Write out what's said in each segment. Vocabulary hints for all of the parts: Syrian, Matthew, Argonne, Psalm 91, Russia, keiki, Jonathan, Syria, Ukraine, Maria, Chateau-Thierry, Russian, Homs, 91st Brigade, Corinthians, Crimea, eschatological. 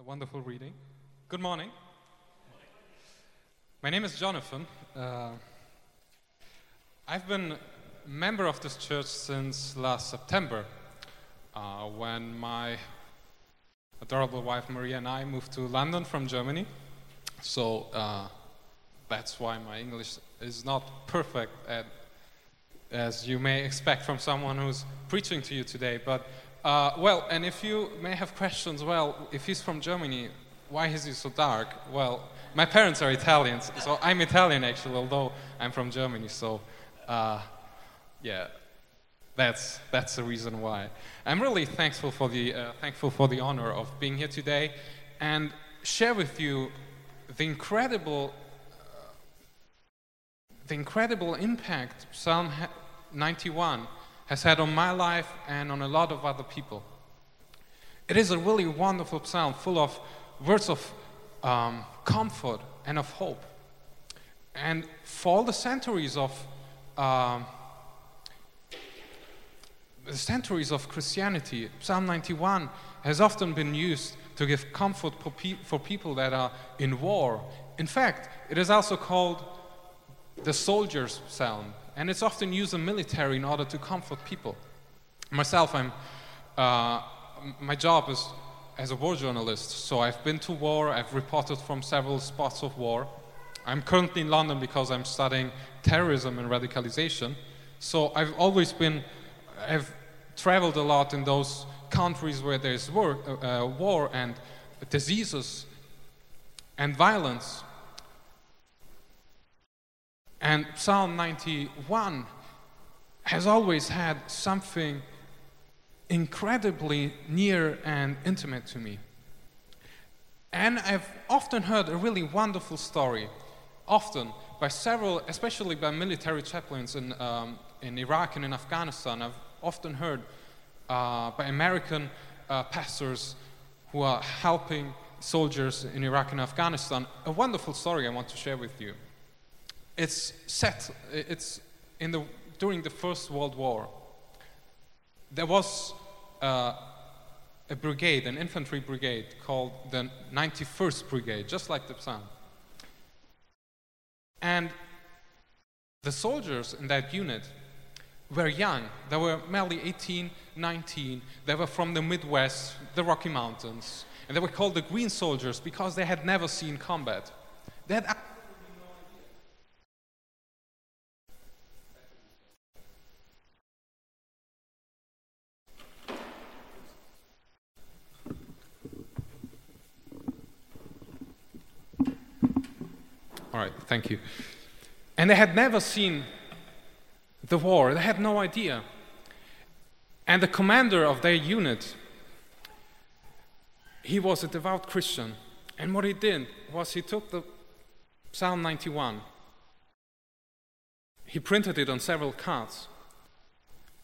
the wonderful reading. Good morning. My name is Jonathan. I've been a member of this church since last September, when my adorable wife Maria and I moved to London from Germany. So that's why my English is not perfect, as you may expect from someone who's preaching to you today. But and if you may have questions, if he's from Germany, why is he so dark? Well, my parents are Italians, so I'm Italian actually, although I'm from Germany, so that's the reason why. I'm really thankful for the honor of being here today and share with you the incredible impact Psalm 91 has had on my life and on a lot of other people. It is a really wonderful psalm, full of words of comfort and of hope. And for all the centuries of Christianity, Psalm 91 has often been used to give comfort for people that are in war. In fact, it is also called the soldier's psalm. And it's often used in military in order to comfort people. Myself, my job is as a war journalist, so I've been to war, I've reported from several spots of war. I'm currently in London because I'm studying terrorism and radicalization. So I've traveled a lot in those countries where there's war and diseases and violence. And Psalm 91 has always had something incredibly near and intimate to me. And I've often heard a really wonderful story, often by several, especially by military chaplains in Iraq and in Afghanistan. I've often heard by American pastors who are helping soldiers in Iraq and Afghanistan, a wonderful story I want to share with you. It's during the First World War. There was a brigade, an infantry brigade called the 91st Brigade, just like the Psalm. And the soldiers in that unit were young. They were merely 18, 19. They were from the Midwest, the Rocky Mountains. And they were called the Green Soldiers because they had never seen combat. They had thank you. And they had never seen the war. They had no idea. And the commander of their unit, he was a devout Christian. And what he did was he took the Psalm 91, he printed it on several cards,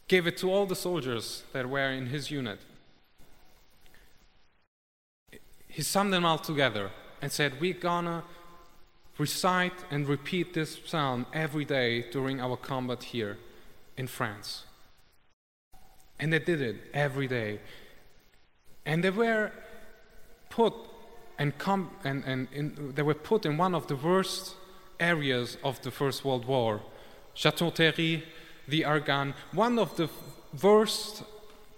gave it to all the soldiers that were in his unit. He summed them all together and said, "We're gonna recite and repeat this psalm every day during our combat here in France." And they did it every day. And they were put in one of the worst areas of the First World War. Chateau-Thierry, the Argonne, one of the worst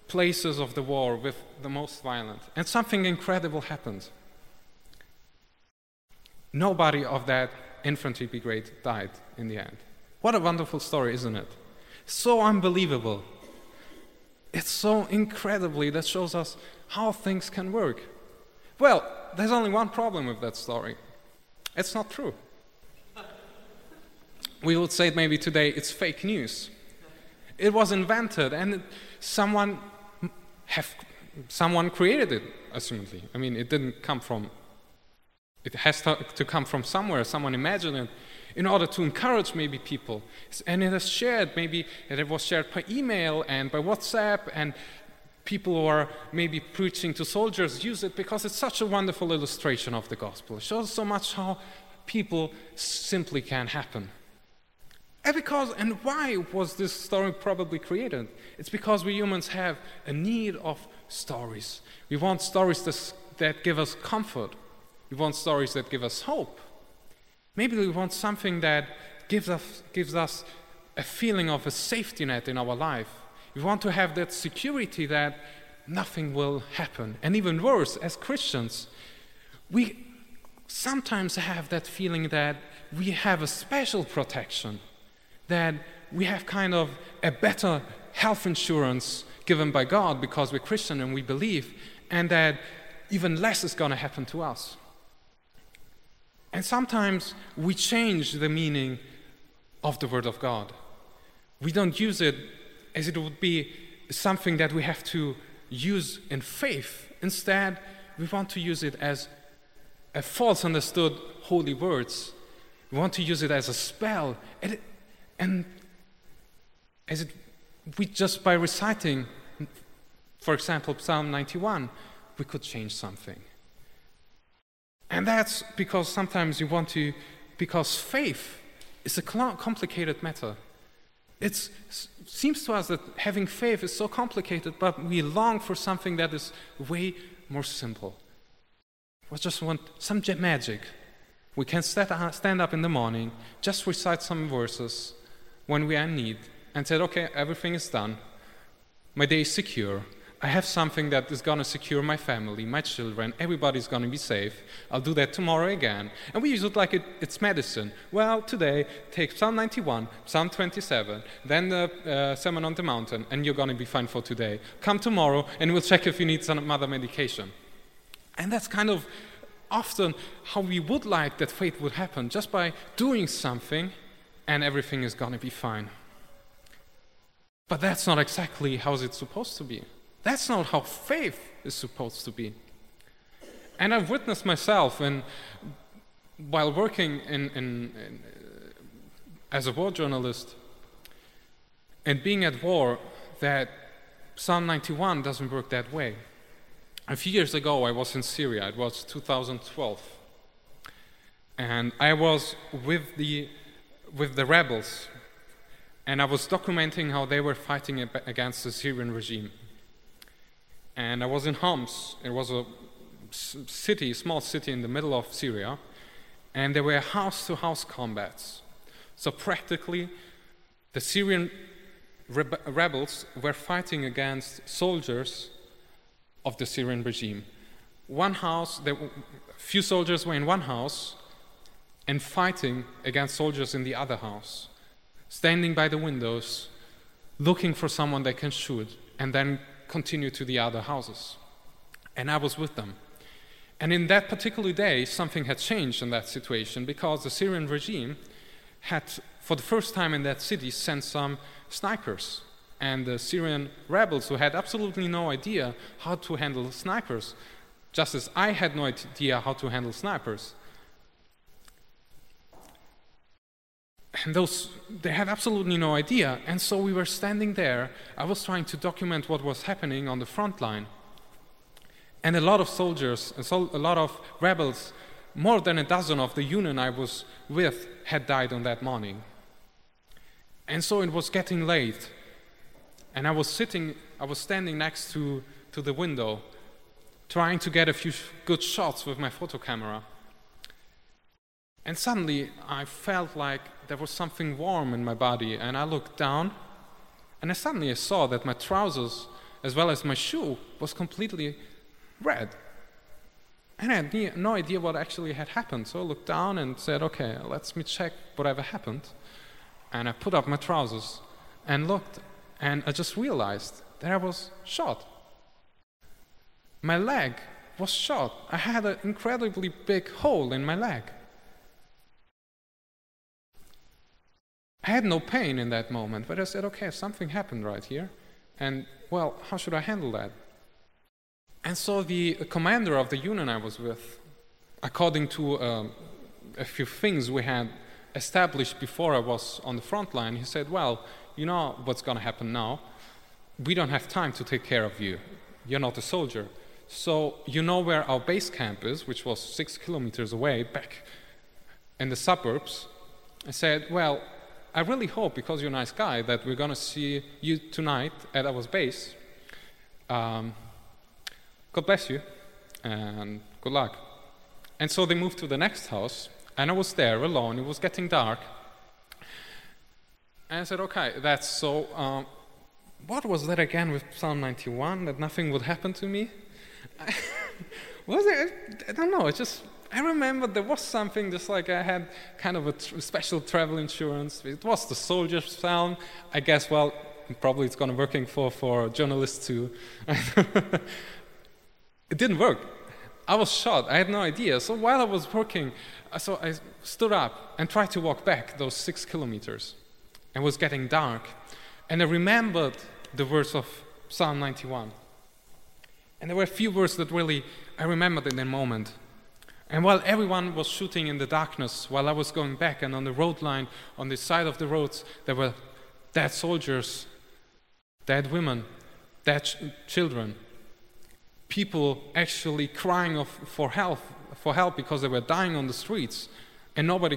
places of the war with the most violent. And something incredible happened. Nobody of that infantry brigade died in the end. What a wonderful story, isn't it? So unbelievable. It's so incredibly that shows us how things can work. Well, there's only one problem with that story. It's not true. We would say maybe today it's fake news. It was invented and someone created it, assumedly. I mean, it didn't come from... It has to come from somewhere, someone imagined it, in order to encourage maybe people. And it is shared, maybe it was shared by email and by WhatsApp, and people who are maybe preaching to soldiers use it because it's such a wonderful illustration of the gospel. It shows so much how people simply can happen. And why was this story probably created? It's because we humans have a need of stories. We want stories that that give us comfort. We want stories that give us hope. Maybe we want something that gives us a feeling of a safety net in our life. We want to have that security that nothing will happen. And even worse, as Christians, we sometimes have that feeling that we have a special protection, that we have kind of a better health insurance given by God because we're Christian and we believe, and that even less is going to happen to us. And sometimes we change the meaning of the Word of God. We don't use it as it would be something that we have to use in faith. Instead, we want to use it as a false understood holy words. We want to use it as a spell. We just by reciting, for example, Psalm 91, we could change something. And that's because sometimes because faith is a complicated matter. It seems to us that having faith is so complicated, but we long for something that is way more simple. We just want some magic. We can stand up in the morning, just recite some verses when we are in need, and say, okay, everything is done. My day is secure. I have something that is going to secure my family, my children, everybody's going to be safe. I'll do that tomorrow again. And we use it like it's medicine. Well, today, take Psalm 91, Psalm 27, then the Sermon on the Mountain, and you're going to be fine for today. Come tomorrow, and we'll check if you need some other medication. And that's kind of often how we would like that faith would happen, just by doing something, and everything is going to be fine. But that's not exactly how it's supposed to be. That's not how faith is supposed to be. And I've witnessed myself, and while working as a war journalist and being at war, that Psalm 91 doesn't work that way. A few years ago, I was in Syria. It was 2012, and I was with the rebels, and I was documenting how they were fighting against the Syrian regime. And I was in Homs. It was a city, small city in the middle of Syria, and there were house-to-house combats. So practically, the Syrian rebels were fighting against soldiers of the Syrian regime. One house, few soldiers were in one house, and fighting against soldiers in the other house, standing by the windows, looking for someone they can shoot, and then continue to the other houses. And I was with them. And in that particular day, something had changed in that situation, because the Syrian regime had, for the first time in that city, sent some snipers. And the Syrian rebels, who had absolutely no idea how to handle snipers, just as I had no idea how to handle snipers. And they had absolutely no idea, and so we were standing there. I was trying to document what was happening on the front line. And a lot of soldiers, a lot of rebels, more than a dozen of the unit I was with, had died on that morning. And so it was getting late, and I was standing next to the window, trying to get a few good shots with my photo camera. And suddenly, I felt like there was something warm in my body, and I looked down, and I saw that my trousers, as well as my shoe, was completely red. And I had no idea what actually had happened, so I looked down and said, okay, let me check whatever happened. And I put up my trousers and looked, and I just realized that I was shot. My leg was shot. I had an incredibly big hole in my leg. I had no pain in that moment, but I said, okay, something happened right here, and, well, how should I handle that? And so the commander of the unit I was with, according to a few things we had established before I was on the front line, he said, well, you know what's going to happen now. We don't have time to take care of you. You're not a soldier. So you know where our base camp is, which was 6 kilometers away, back in the suburbs. I said, well, I really hope, because you're a nice guy, that we're going to see you tonight at our base. God bless you. and good luck. And so they moved to the next house, and I was there alone. It was getting dark. And I said, okay, that's so. What was that again with Psalm 91, that nothing would happen to me? Was it? I don't know. It's just, I remember there was something, just like I had kind of a special travel insurance. It was the soldier's psalm. I guess, well, probably it's going to working for journalists too. It didn't work. I was shot. I had no idea. So while I was working, so I stood up and tried to walk back those 6 kilometers. It was getting dark. And I remembered the words of Psalm 91. And there were a few words that really I remembered in that moment. And while everyone was shooting in the darkness, while I was going back, and on the road line, on the side of the roads, there were dead soldiers, dead women, dead children, people actually crying for help because they were dying on the streets, and nobody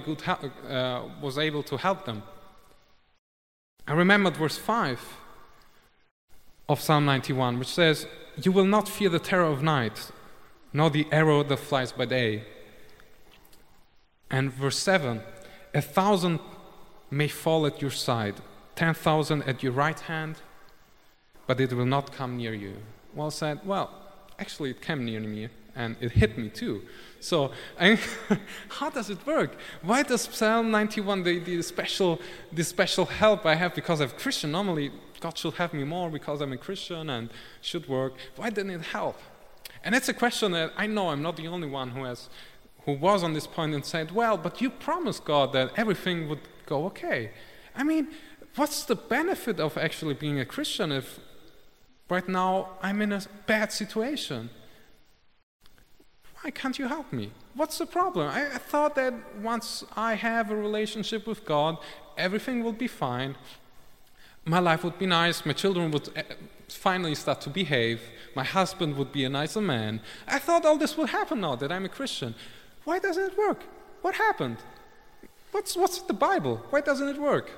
was able to help them. I remembered verse 5 of Psalm 91, which says, "You will not fear the terror of night, nor the arrow that flies by day." And verse 7, "1,000 may fall at your side, 10,000 at your right hand, but it will not come near you." Well, I said, well, actually it came near me, and it hit me too. So, how does it work? Why does Psalm 91, the special help I have because I'm Christian? Normally, God should help me more because I'm a Christian and should work. Why didn't it help? And it's a question that I know I'm not the only one who was on this point and said, well, but you promised God that everything would go okay. I mean, what's the benefit of actually being a Christian if right now I'm in a bad situation? Why can't you help me? What's the problem? I thought that once I have a relationship with God, everything will be fine. My life would be nice. My children would finally start to behave. My husband would be a nicer man. I thought all this would happen now that I'm a Christian. Why doesn't it work? What happened? What's the Bible? Why doesn't it work?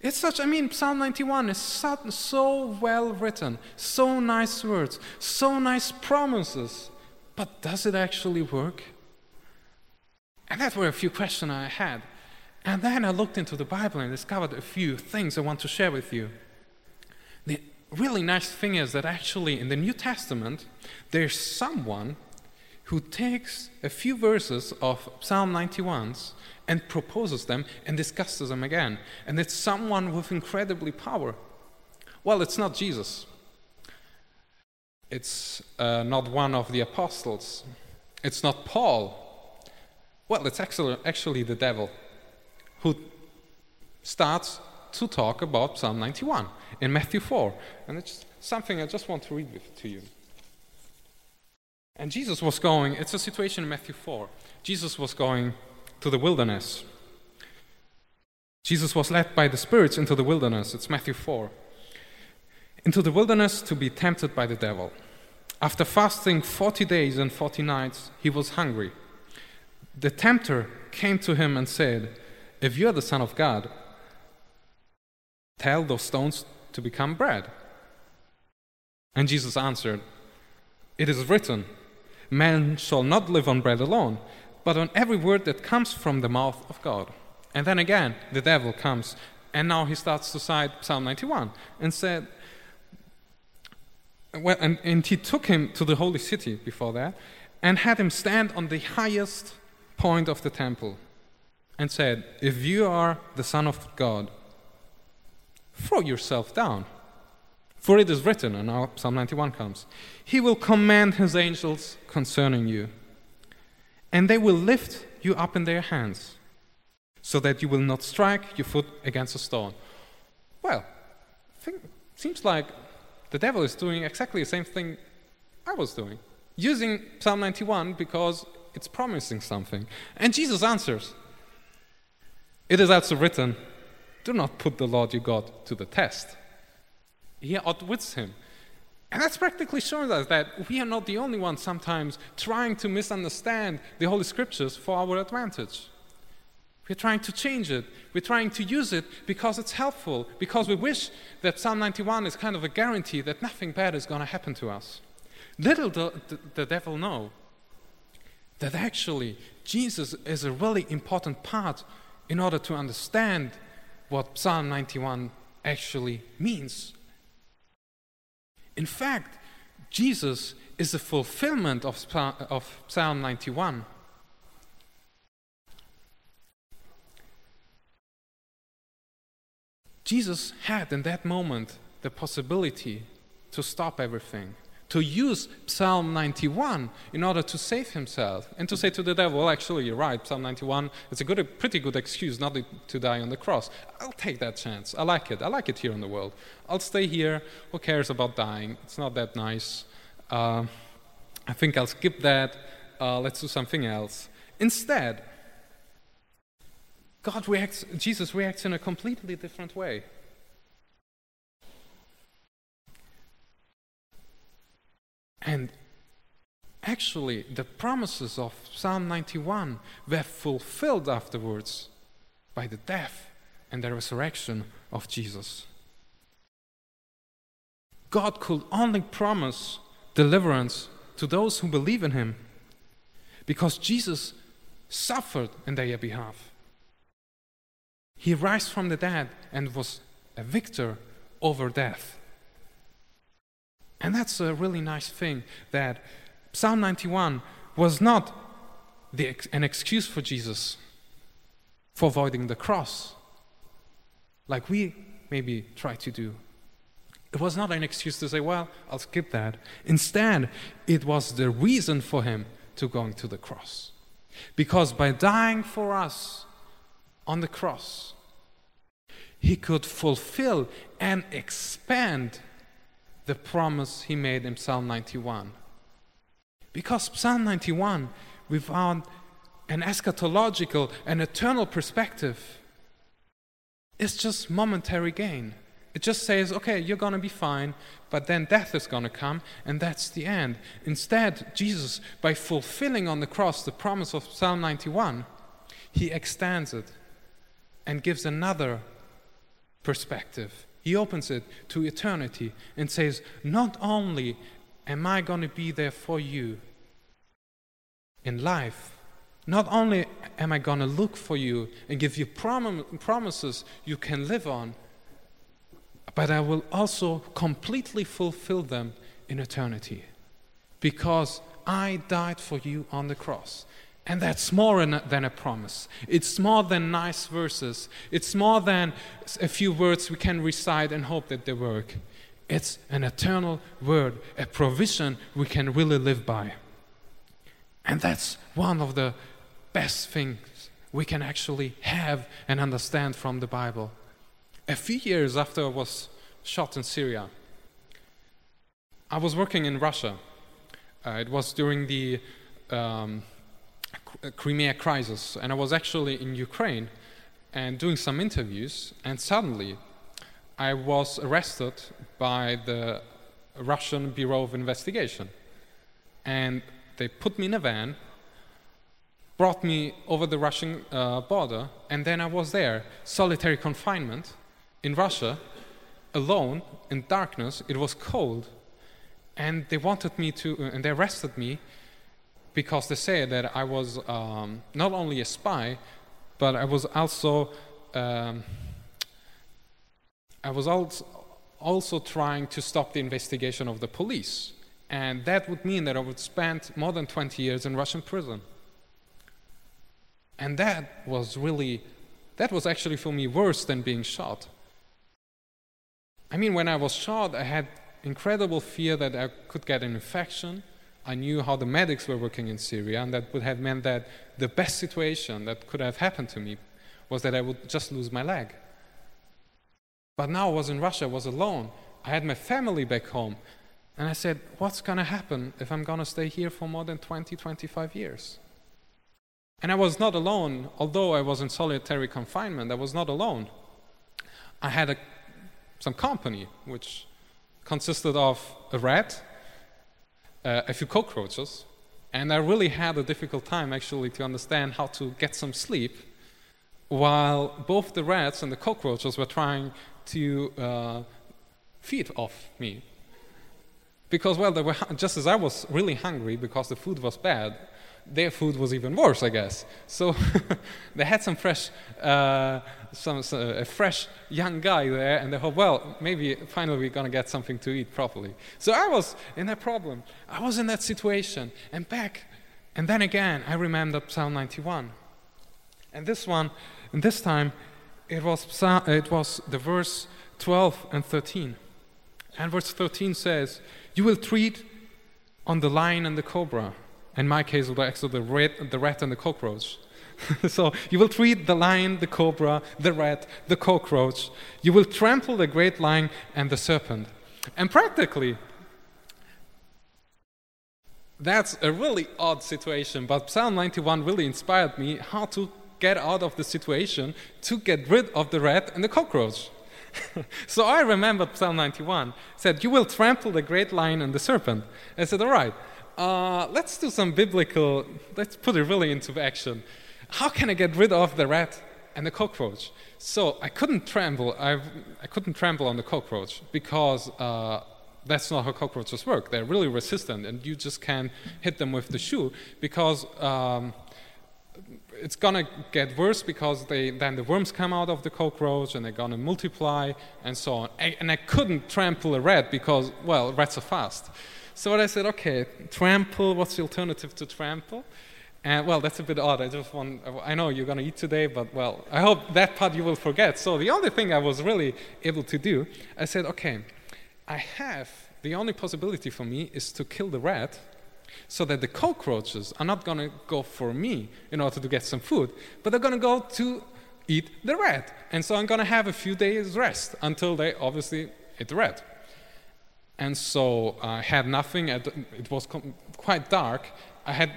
It's such, I mean, Psalm 91 is so well written, so nice words, so nice promises. But does it actually work? And that were a few questions I had. And then I looked into the Bible and discovered a few things I want to share with you. The really nice thing is that actually in the New Testament, there's someone who takes a few verses of Psalm 91s and proposes them and discusses them again. And it's someone with incredibly power. Well, it's not Jesus. It's not one of the apostles. It's not Paul. Well, it's actually the devil who starts to talk about Psalm 91 in Matthew 4. And it's something I just want to read to you. And Jesus was going, it's a situation in Matthew 4. Jesus was going to the wilderness. Jesus was led by the spirits into the wilderness. It's Matthew 4. Into the wilderness to be tempted by the devil. After fasting 40 days and 40 nights, he was hungry. The tempter came to him and said, "If you are the Son of God, tell those stones to become bread." And Jesus answered, "It is written, man shall not live on bread alone, but on every word that comes from the mouth of God." And then again, the devil comes, and now he starts to cite Psalm 91 and said, well, and he took him to the holy city before that and had him stand on the highest point of the temple and said, "If you are the Son of God, throw yourself down. For it is written," and now Psalm 91 comes, "He will command his angels concerning you, and they will lift you up in their hands, so that you will not strike your foot against a stone." Well, seems like the devil is doing exactly the same thing I was doing, using Psalm 91 because it's promising something. And Jesus answers, "It is also written, do not put the Lord your God to the test." He outwits him. And that's practically showing us that we are not the only ones sometimes trying to misunderstand the Holy Scriptures for our advantage. We're trying to change it. We're trying to use it because it's helpful, because we wish that Psalm 91 is kind of a guarantee that nothing bad is going to happen to us. Little did the devil know that actually Jesus is a really important part in order to understand what Psalm 91 actually means. In fact, Jesus is the fulfillment of Psalm 91. Jesus had in that moment the possibility to stop everything, to use Psalm 91 in order to save himself and to say to the devil, well, actually, you're right, Psalm 91, it's a pretty good excuse not to die on the cross. I'll take that chance. I like it here in the world. I'll stay here. Who cares about dying? It's not that nice. I think I'll skip that. Let's do something else. Instead, Jesus reacts in a completely different way. And actually, the promises of Psalm 91 were fulfilled afterwards by the death and the resurrection of Jesus. God could only promise deliverance to those who believe in him because Jesus suffered in their behalf. He rose from the dead and was a victor over death. And that's a really nice thing, that Psalm 91 was not an excuse for Jesus for avoiding the cross, like we maybe try to do. It was not an excuse to say, well, I'll skip that. Instead, it was the reason for him to going to the cross. Because by dying for us on the cross, he could fulfill and expand the promise he made in Psalm 91. Because Psalm 91, we found an eschatological and eternal perspective. It's just momentary gain. It just says, okay, you're going to be fine, but then death is going to come, and that's the end. Instead, Jesus, by fulfilling on the cross the promise of Psalm 91, he extends it and gives another perspective. He opens it to eternity and says, not only am I going to be there for you in life, not only am I going to look for you and give you promises you can live on, but I will also completely fulfill them in eternity because I died for you on the cross. And that's more than a promise. It's more than nice verses. It's more than a few words we can recite and hope that they work. It's an eternal word, a provision we can really live by. And that's one of the best things we can actually have and understand from the Bible. A few years after I was shot in Syria, I was working in Russia. It was during the Crimea crisis, and I was actually in Ukraine and doing some interviews, and suddenly I was arrested by the Russian Bureau of Investigation, and they put me in a van, brought me over the Russian border, and then I was there, solitary confinement in Russia, alone, in darkness. It was cold, and they wanted me to, and they arrested me because they said that I was not only a spy, but I was also trying to stop the investigation of the police, and that would mean that I would spend more than 20 years in Russian prison. And that was actually for me worse than being shot. I mean, when I was shot, I had incredible fear that I could get an infection. I knew how the medics were working in Syria, and that would have meant that the best situation that could have happened to me was that I would just lose my leg. But now I was in Russia, I was alone. I had my family back home, and I said, what's going to happen if I'm going to stay here for more than 20, 25 years? And I was not alone. Although I was in solitary confinement, I was not alone. I had some company, which consisted of a rat, a few cockroaches, and I really had a difficult time actually to understand how to get some sleep while both the rats and the cockroaches were trying to feed off me. because, well, they were, just as I was really hungry because the food was bad, their food was even worse, I guess. So they had some fresh, a fresh young guy there, and they hope, well, maybe finally we're gonna get something to eat properly. So I was in that problem. I was in that situation, and back, and then again, I remembered Psalm 91. And this one, and this time, it was the verse 12 and 13. And verse 13 says, "You will tread on the lion and the cobra." In my case, it was actually the rat and the cockroach. So you will tread the lion, the cobra, the rat, the cockroach. You will trample the great lion and the serpent. And practically, that's a really odd situation, but Psalm 91 really inspired me how to get out of the situation to get rid of the rat and the cockroach. So I remembered Psalm 91. It said, "You will trample the great lion and the serpent." I said, all right. Let's do some biblical, let's put it really into action. How can I get rid of the rat and the cockroach? So I couldn't trample on the cockroach because that's not how cockroaches work. They're really resistant, and you just can't hit them with the shoe because it's gonna get worse, because then the worms come out of the cockroach and they're gonna multiply and so on. And I couldn't trample a rat because, well, rats are fast. So what I said, okay, trample, what's the alternative to trample? And well, that's a bit odd. I know you're going to eat today, but well, I hope that part you will forget. So the only thing I was really able to do, I said, okay, the only possibility for me is to kill the rat so that the cockroaches are not going to go for me in order to get some food, but they're going to go to eat the rat. And so I'm going to have a few days rest until they obviously eat the rat. And so I had nothing. It was quite dark. I had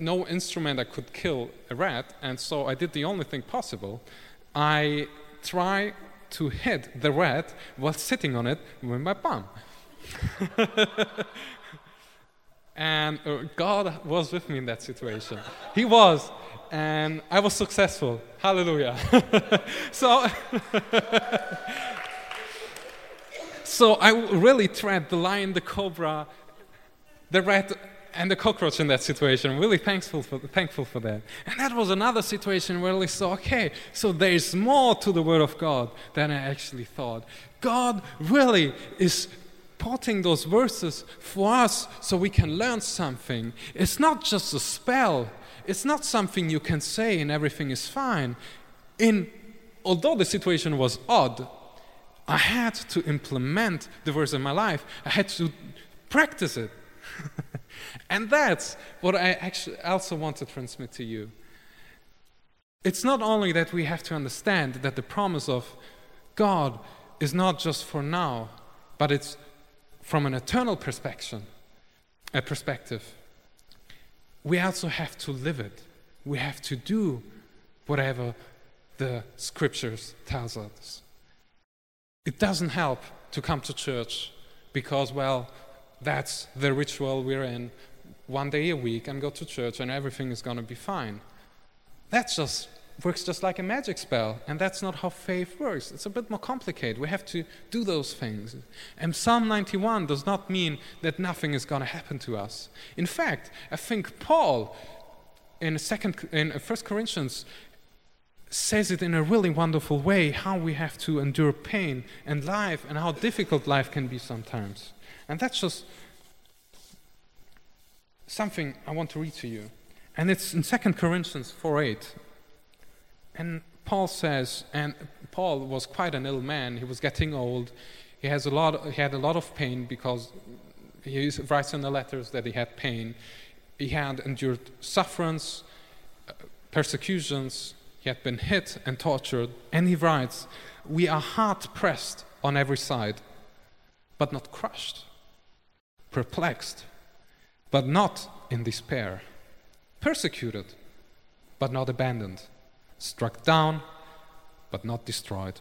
no instrument that could kill a rat, and so I did the only thing possible. I tried to hit the rat while sitting on it with my palm. And God was with me in that situation. He was, and I was successful. Hallelujah. So I really tried the lion, the cobra, the rat, and the cockroach in that situation. I'm really thankful for that. And that was another situation where I saw, okay, so there's more to the Word of God than I actually thought. God really is putting those verses for us so we can learn something. It's not just a spell. It's not something you can say and everything is fine. Although the situation was odd, I had to implement the verse in my life. I had to practice it. And that's what I actually also want to transmit to you. It's not only that we have to understand that the promise of God is not just for now, but it's from an eternal perspective. We also have to live it. We have to do whatever the Scriptures tells us. It doesn't help to come to church because, well, that's the ritual we're in, one day a week and go to church and everything is going to be fine. That just works just like a magic spell, and that's not how faith works. It's a bit more complicated. We have to do those things. And Psalm 91 does not mean that nothing is going to happen to us. In fact, I think Paul in 1 Corinthians says it in a really wonderful way, how we have to endure pain and life and how difficult life can be sometimes. And that's just something I want to read to you. And it's in 2 Corinthians 4:8. And Paul says, and Paul was quite an ill man. He was getting old. He had a lot of pain because he writes in the letters that he had pain. He had endured sufferings, persecutions. He had been hit and tortured, and he writes, "We are hard-pressed on every side, but not crushed, perplexed, but not in despair, persecuted, but not abandoned, struck down, but not destroyed.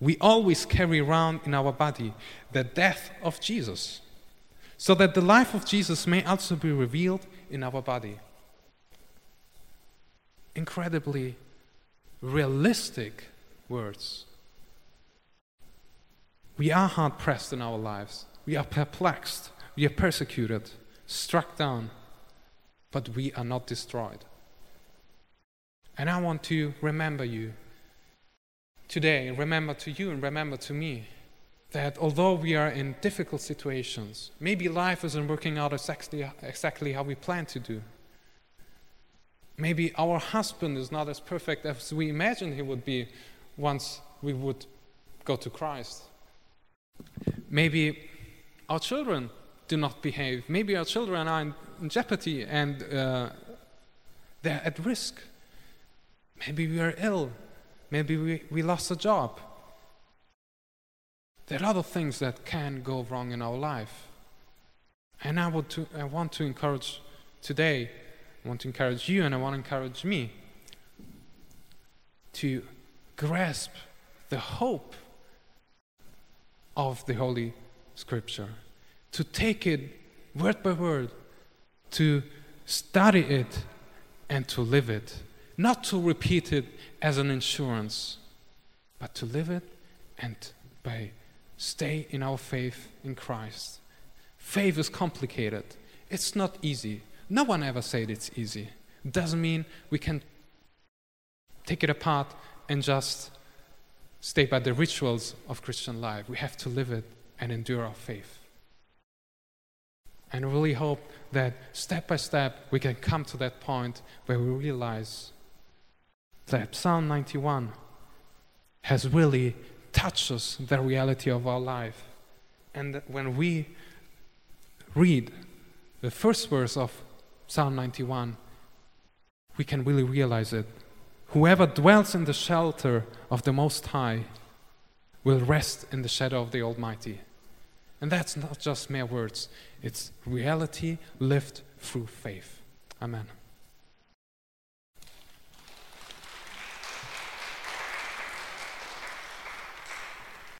We always carry around in our body the death of Jesus, so that the life of Jesus may also be revealed in our body." Incredibly realistic words. We are hard pressed in our lives, We are perplexed, we are persecuted, struck down, but we are not destroyed. And I want to remember you today, remember to you and remember to me, that although we are in difficult situations, maybe life isn't working out exactly how we plan to do. Maybe our husband is not as perfect as we imagined he would be once we would go to Christ. Maybe our children do not behave. Maybe our children are in jeopardy and they're at risk. Maybe we are ill. Maybe we lost a job. There are other things that can go wrong in our life. And I want to encourage today, I want to encourage you and I want to encourage me to grasp the hope of the Holy Scripture, to take it word by word, to study it and to live it. Not to repeat it as an insurance, but to live it and by stay in our faith in Christ. Faith is complicated. It's not easy. No one ever said it's easy. It doesn't mean we can take it apart and just stay by the rituals of Christian life. We have to live it and endure our faith. And I really hope that step by step we can come to that point where we realize that Psalm 91 has really touched us, the reality of our life. And that when we read the first verse of Psalm 91, we can really realize it. Whoever dwells in the shelter of the Most High will rest in the shadow of the Almighty. And that's not just mere words. It's reality lived through faith. Amen.